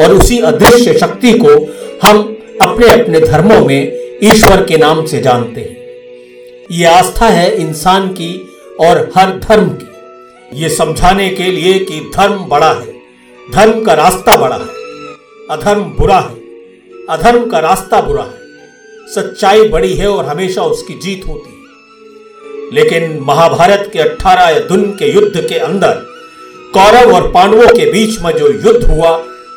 और उसी अदृश्य शक्ति को हम अपने अपने धर्मों में ईश्वर के नाम से जानते हैं। ये आस्था है इंसान की और हर धर्म की, ये समझाने के लिए कि धर्म बड़ा है, धर्म का रास्ता बड़ा है, अधर्म बुरा है, अधर्म का रास्ता बुरा है, सच्चाई बड़ी है और हमेशा उसकी जीत होती है। लेकिन महाभारत के 18 धुन के युद्ध के अंदर कौरव और पांडवों के बीच में जो युद्ध हुआ,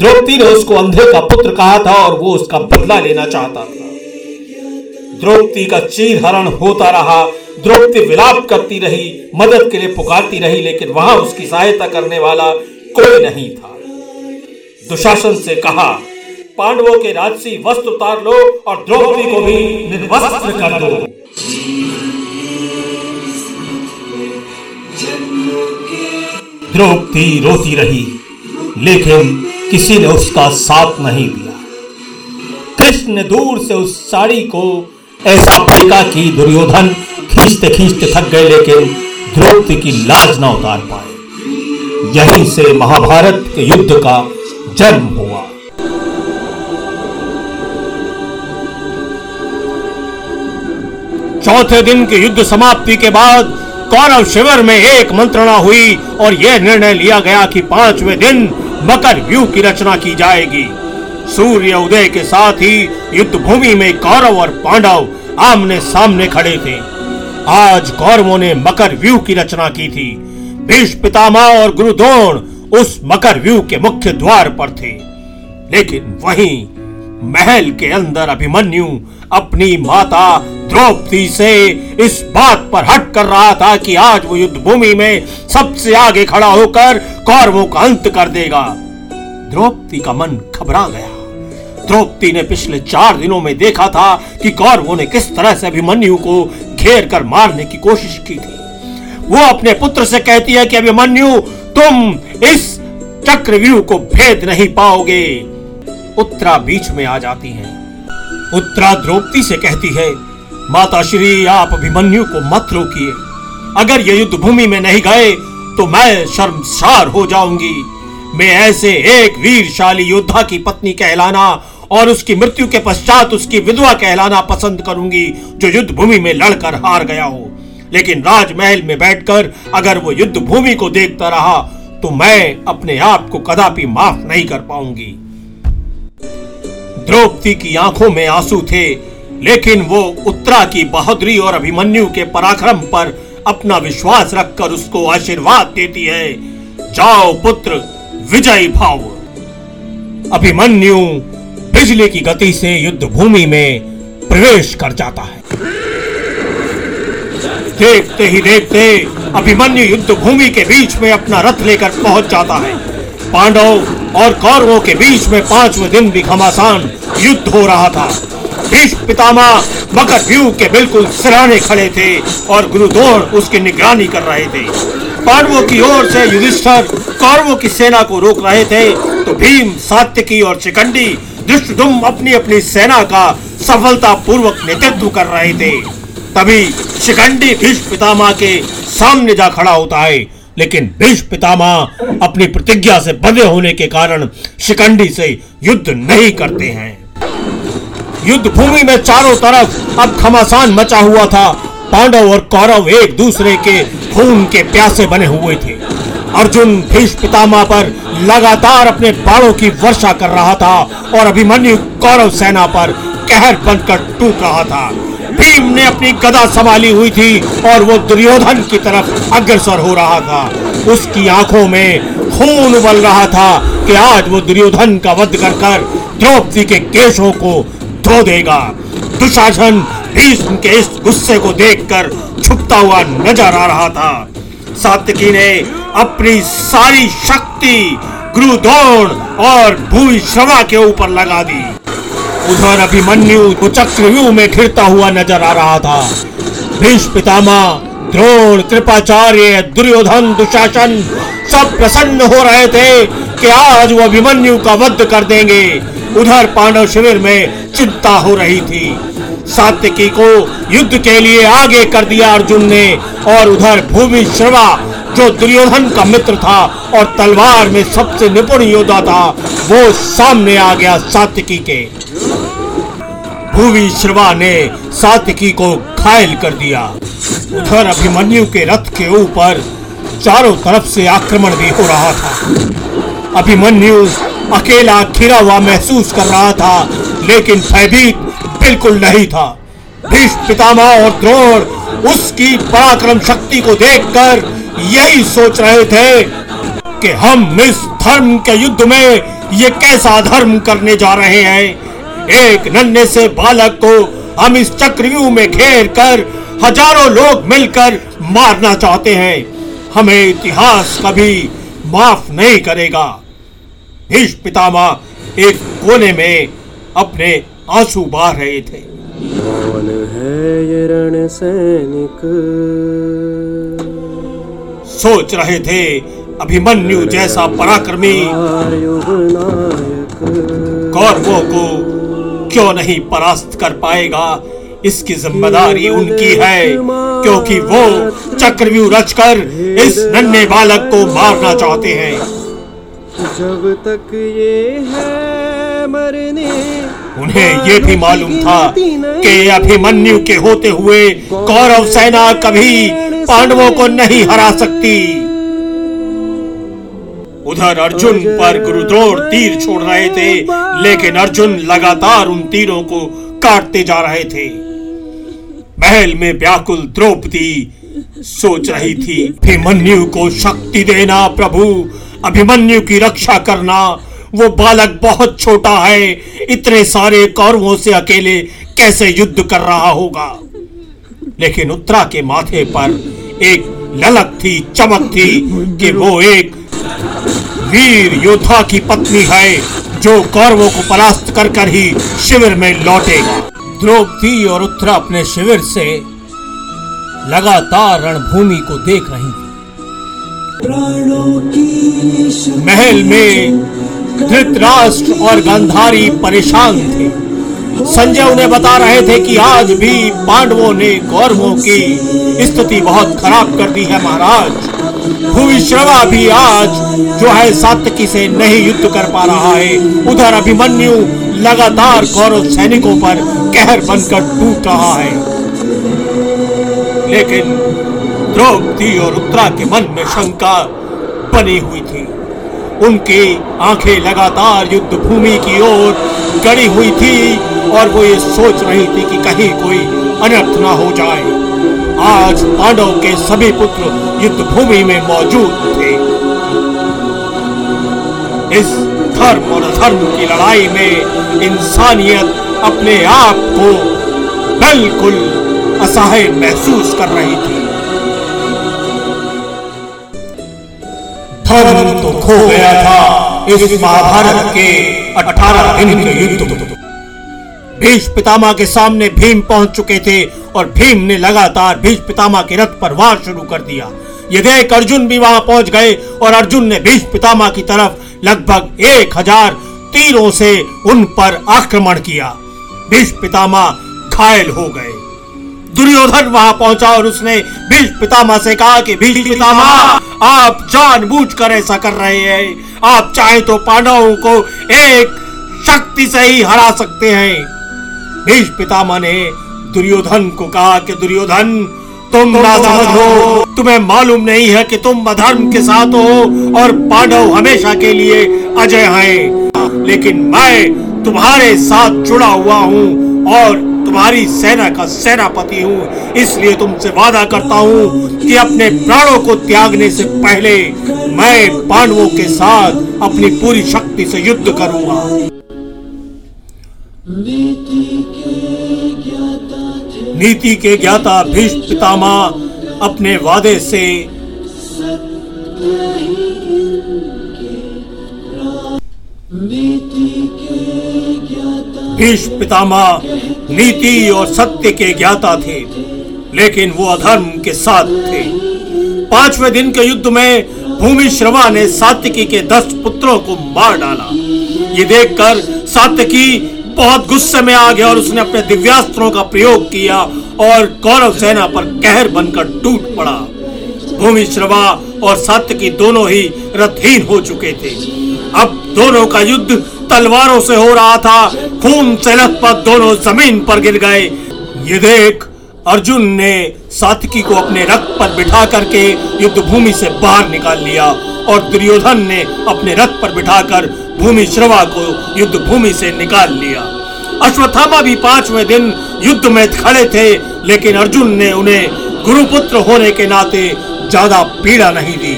द्रौपदी ने उसको अंधे का पुत्र कहा था और वो उसका बदला लेना चाहता था। द्रौपदी का चीरहरण होता रहा। द्रौपदी विलाप करती रही, मदद के लिए पुकारती रही, लेकिन वहां उसकी सहायता करने वाला कोई नहीं था। दुशासन से कहा, पांडवों के राजसी वस्त्र उतार लो और द्रौपदी को भी निर्वस्त्र कर दो। द्रौपदी रोती रही, लेकिन किसी ने उसका साथ नहीं दिया। कृष्ण ने दूर से उस साड़ी को ऐसा फेंका कि दुर्योधन खींचते खींचते थक गए, लेकिन द्रौपदी की लाज ना उतार पाए। यहीं से महाभारत के युद्ध का जन्म हुआ। चौथे दिन के युद्ध समाप्ति के बाद कौरव शिविर में एक मंत्रणा हुई और यह निर्णय लिया गया कि पांचवें दिन मकर व्यूह की रचना की जाएगी। सूर्य उदय के साथ ही युद्ध भूमि में कौरव और पांडव आमने सामने खड़े थे। आज कौरवों ने मकर व्यूह की रचना की थी। भीष्म पितामह और गुरु द्रोण उस मकर व्यूह के मुख्य द्वार पर थे, लेकिन वहीं महल के अंदर अभिमन्यु अपनी माता द्रौपदी से इस बात पर हट कर रहा था कि आज वो युद्ध भूमि में सबसे आगे खड़ा होकर कौरवों का अंत कर देगा। द्रौपदी का मन घबरा गया। द्रौपदी ने पिछले 4 दिनों में देखा था कि कौरवों ने किस तरह से अभिमन्यु को घेर कर मारने की कोशिश की थी। वो अपने पुत्र से कहती है कि अभिमन्यु, तुम इस चक्रव्यूह को भेद नहीं पाओगे। उत्तरा बीच में आ जाती है। उत्तरा द्रौपदी से कहती है, माता श्री, आप अभिमन्यु को मत रोकिए। अगर ये युद्ध भूमि में नहीं गए तो मैं शर्मसार हो जाऊंगी। मैं ऐसे एक वीरशाली योद्धा की पत्नी कहलाना और उसकी मृत्यु के पश्चात उसकी विधवा कहलाना पसंद करूंगी जो युद्ध भूमि में लड़कर हार गया हो। लेकिन राजमहल में बैठकर अगर वो युद्ध भूमि को देखता रहा तो मैं अपने आप को कदापि माफ नहीं कर पाऊंगी। द्रौपदी की आंखों में आंसू थे, लेकिन वो उत्तरा की बहादुरी और अभिमन्यु के पराक्रम पर अपना विश्वास रखकर उसको आशीर्वाद देती है, जाओ पुत्र विजयी भाव। अभिमन्यु बिजली की गति से युद्ध भूमि में प्रवेश कर जाता है। देखते ही देखते अभिमन्यु युद्ध भूमि के बीच में अपना रथ लेकर पहुंच जाता है। पांडव और कौरवों के बीच में पांचवें दिन भी घमासान युद्ध हो रहा था। भीष्म पितामह मकर व्यूह के बिल्कुल सिराने खड़े थे और गुरु द्रोण उसकी निगरानी कर रहे थे। पांडवों की ओर से युधिष्ठिर कौरवों की सेना को रोक रहे थे तो भीम, सात्यकी और शिखंडी धृष्टद्युम्न अपनी अपनी सेना का सफलतापूर्वक नेतृत्व कर रहे थे। तभी शिखंडी भीष्म पितामह के सामने जा खड़ा होता है, लेकिन भीष्म पितामह अपनी प्रतिज्ञा से बंधे होने के कारण शिखंडी से युद्ध नहीं करते हैं। युद्ध भूमि में चारों तरफ अब घमासान मचा हुआ था। पांडव और कौरव एक दूसरे के खून के प्यासे बने हुए थे। अर्जुन भीष्म पितामह पर लगातार अपने बाणों की वर्षा कर रहा था और अभिमन्यु कौरव सेना पर कहर बनकर टूट रहा था। भीम ने अपनी गदा संभाली हुई थी और वो दुर्योधन की तरफ अग्रसर हो रहा था। उसकी आंखों में खून उबल रहा था कि आज वो दुर्योधन का वध कर कर द्रौपदी के केशों को धो देगा। दुशासन भीष्म के इस गुस्से को देखकर छुपता हुआ नजर आ रहा था। सात्यकी ने अपनी सारी शक्ति गुरु द्रोण और भूरिश्रवा के ऊपर लगा दी। उधर अभिमन्यु को चक्रव्यूह में घिरता हुआ नजर आ रहा था। भीष्म पितामह, द्रोण, कृपाचार्य, दुर्योधन, दुशासन सब प्रसन्न हो रहे थे कि आज वो अभिमन्यु का वध कर देंगे। उधर पांडव शिविर में चिंता हो रही थी। सात्यकी को युद्ध के लिए आगे कर दिया अर्जुन ने और उधर भूरिश्रवा जो दुर्योधन का मित्र था और तलवार में सबसे निपुण योद्धा था वो सामने आ गया सात्यकी के। भूरिश्रवा ने सात्यकी को घायल कर दिया। उधर अभिमन्यु के रथ के ऊपर चारों तरफ से आक्रमण भी हो रहा था। अभिमन्यु अकेला घिरा हुआ महसूस कर रहा था, लेकिन भयभीत बिल्कुल नहीं था। भीष्म पितामह और द्रोण उसकी पराक्रम शक्ति को देखकर यही सोच रहे थे कि हम इस धर्म के युद्ध में ये कैसा धर्म करने जा रहे हैं। एक नन्हे से बालक को हम इस चक्रव्यूह में घेर कर हजारों लोग मिलकर मारना चाहते हैं। हमें इतिहास कभी माफ नहीं करेगा। भीष्म पितामह एक कोने में अपने आंसू बहा रहे थे। कौन है ये रण सैनिक सोच रहे थे। अभिमन्यु जैसा पराक्रमी कौरवों को क्यों नहीं परास्त कर पाएगा, इसकी जिम्मेदारी उनकी है, क्योंकि वो चक्रव्यूह रचकर इस नन्हे बालक को मारना चाहते हैं। जब तक ये है मरने, उन्हें ये भी मालूम था कि अभिमन्यु के होते हुए कौरव सेना कभी पांडवों को नहीं हरा सकती। उधर अर्जुन पर गुरु द्रोण तीर छोड़ रहे थे, लेकिन अर्जुन लगातार उन तीरों को काटते जा रहे थे। महल में व्याकुल द्रौपदी सोच रही थी, अभिमन्यु को शक्ति देना प्रभु, अभिमन्यु की रक्षा करना। वो बालक बहुत छोटा है, इतने सारे कौरवों से अकेले कैसे युद्ध कर रहा होगा। लेकिन उत्तरा के माथे पर एक ललक थी, चमक थी कि वो एक वीर योद्धा की पत्नी है जो कौरवों को परास्त कर कर ही शिविर में लौटेगा। द्रौपदी और उत्तरा अपने शिविर से लगातार रणभूमि को देख रही थी। महल में धृतराष्ट्र और गंधारी परेशान थे। संजय उन्हें बता रहे थे कि आज भी पांडवों ने कौरवों की स्थिति बहुत खराब कर दी है महाराज। भूरिश्रवा भी आज जो है सात्यकी से नहीं युद्ध कर पा रहा है। उधर अभिमन्यु लगातार कौरव सैनिकों पर कहर बनकर टूट रहा है। लेकिन द्रौपदी और उत्तरा के मन में शंका बनी हुई थी। उनकी आंखें लगातार युद्ध भूमि की ओर गड़ी हुई थी और वो ये सोच रही थी कि कहीं कोई अनर्थ ना हो जाए। आज पांडव के सभी पुत्र युद्ध भूमि में मौजूद थे। इस धर्म और अधर्म की लड़ाई में इंसानियत अपने आप को बिल्कुल असहाय महसूस कर रही थी। धर्म तो खो गया था इस महाभारत के 18 दिन के युद्ध में। भीष्म पितामह के सामने भीम पहुंच चुके थे और भीम ने लगातार भीष्म पितामह के रथ पर वार शुरू कर दिया। ये देख अर्जुन भी वहां पहुंच गए और अर्जुन ने भीष्म पितामह की तरफ लगभग 1000 तीरों से उन पर आक्रमण किया। भीष्म पितामह घायल हो गए। दुर्योधन वहां पहुंचा और उसने भीष्म पितामह से कहा कि भीष्म पितामह, आप जानबूझकर ऐसा कर रहे हैं। आप चाहे तो पांडवों को एक शक्ति से ही हरा सकते हैं। भीष्म पितामह ने दुर्योधन को कहा कि दुर्योधन, तुम ना समझो, तुम्हें मालूम नहीं है कि तुम अधर्म के साथ हो और पांडव हमेशा के लिए अजय हैं। लेकिन मैं तुम्हारे साथ जुड़ा हुआ हूँ और तुम्हारी सेना का सेनापति हूँ, इसलिए तुमसे वादा करता हूँ कि अपने प्राणों को त्यागने से पहले मैं पांडवों के साथ अपनी पूरी शक्ति से युद्ध करूँगा। नीति के ज्ञाता भीष्म पितामह अपने वादे से भीष्म पितामह नीति और सत्य के ज्ञाता थे, लेकिन वो अधर्म के साथ थे। 5वें दिन के युद्ध में भूरिश्रवा ने सात्यकी के 10 पुत्रों को मार डाला। ये देखकर सात्यकी बहुत गुस्से में आ गया और उसने अपने दिव्यास्त्रों का प्रयोग किया और कौरव सेना पर कहर बनकर टूट पड़ा। भूरिश्रवा और सात्यकी दोनों ही रथहीन हो चुके थे। अब दोनों का युद्ध तलवारों से हो रहा था। खून से लथपथ दोनों जमीन पर गिर गए। ये देख अर्जुन ने सात्यकी को अपने रथ पर बिठा करके युद्ध भूमि से बाहर निकाल लिया और दुर्योधन ने अपने रथ पर बिठाकर भूरिश्रवा को युद्ध भूमि से निकाल लिया। अश्वत्थामा भी 5वें दिन युद्ध में खड़े थे, लेकिन अर्जुन ने उन्हें गुरुपुत्र होने के नाते ज्यादा पीड़ा नहीं दी।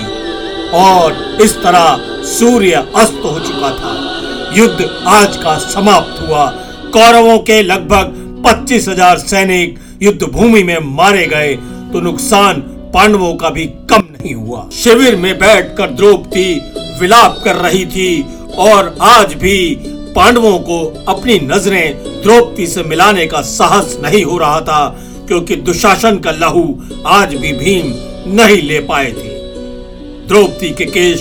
और इस तरह सूर्य अस्त हो चुका था। युद्ध आज का समाप्त हुआ। कौरवों के लगभग 25,000 सैनिक युद्ध भूमि में मारे गए, तो नुकसान पांडवों का भी कम नहीं हुआ। शिविर में बैठकर द्रौपदी विलाप कर रही थी और आज भी पांडवों को अपनी नजरें द्रौपदी से मिलाने का साहस नहीं हो रहा था, क्योंकि दुशासन का लहू आज भी भीम नहीं ले पाए थे। द्रौपदी के केश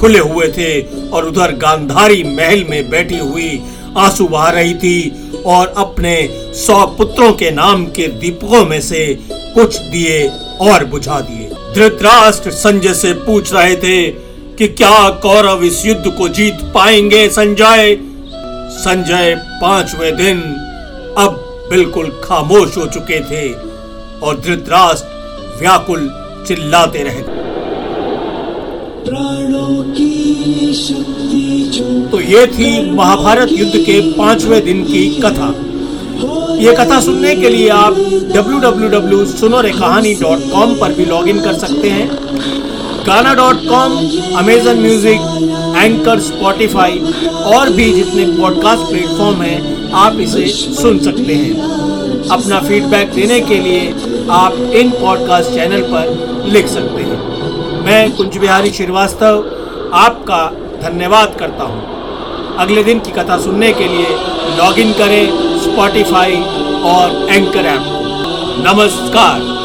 खुले हुए थे और उधर गंधारी महल में बैठी हुई आंसू बहा रही थी और अपने 100 पुत्रों के नाम के दीपकों में से कुछ दिए और बुझा दिए। धृतराष्ट्र संजय से पूछ रहे थे कि क्या कौरव इस युद्ध को जीत पाएंगे संजय। संजय 5वें दिन अब बिल्कुल खामोश हो चुके थे और धृतराष्ट्र व्याकुल चिल्लाते रह गए। तो ये थी महाभारत युद्ध के 5वें दिन की कथा। ये कथा सुनने के लिए आप www.sunorekahani.com पर भी लॉगिन कर सकते हैं। Gaana.com, Amazon Music, Anchor, Spotify और भी जितने पॉडकास्ट प्लेटफॉर्म हैं आप इसे सुन सकते हैं। अपना फीडबैक देने के लिए आप इन पॉडकास्ट चैनल पर लिख सकते हैं। मैं कुंज बिहारी श्रीवास्तव आपका धन्यवाद करता हूँ। अगले दिन की कथा सुनने के लिए लॉगिन करें स्पॉटिफाई और एंकर ऐप। नमस्कार।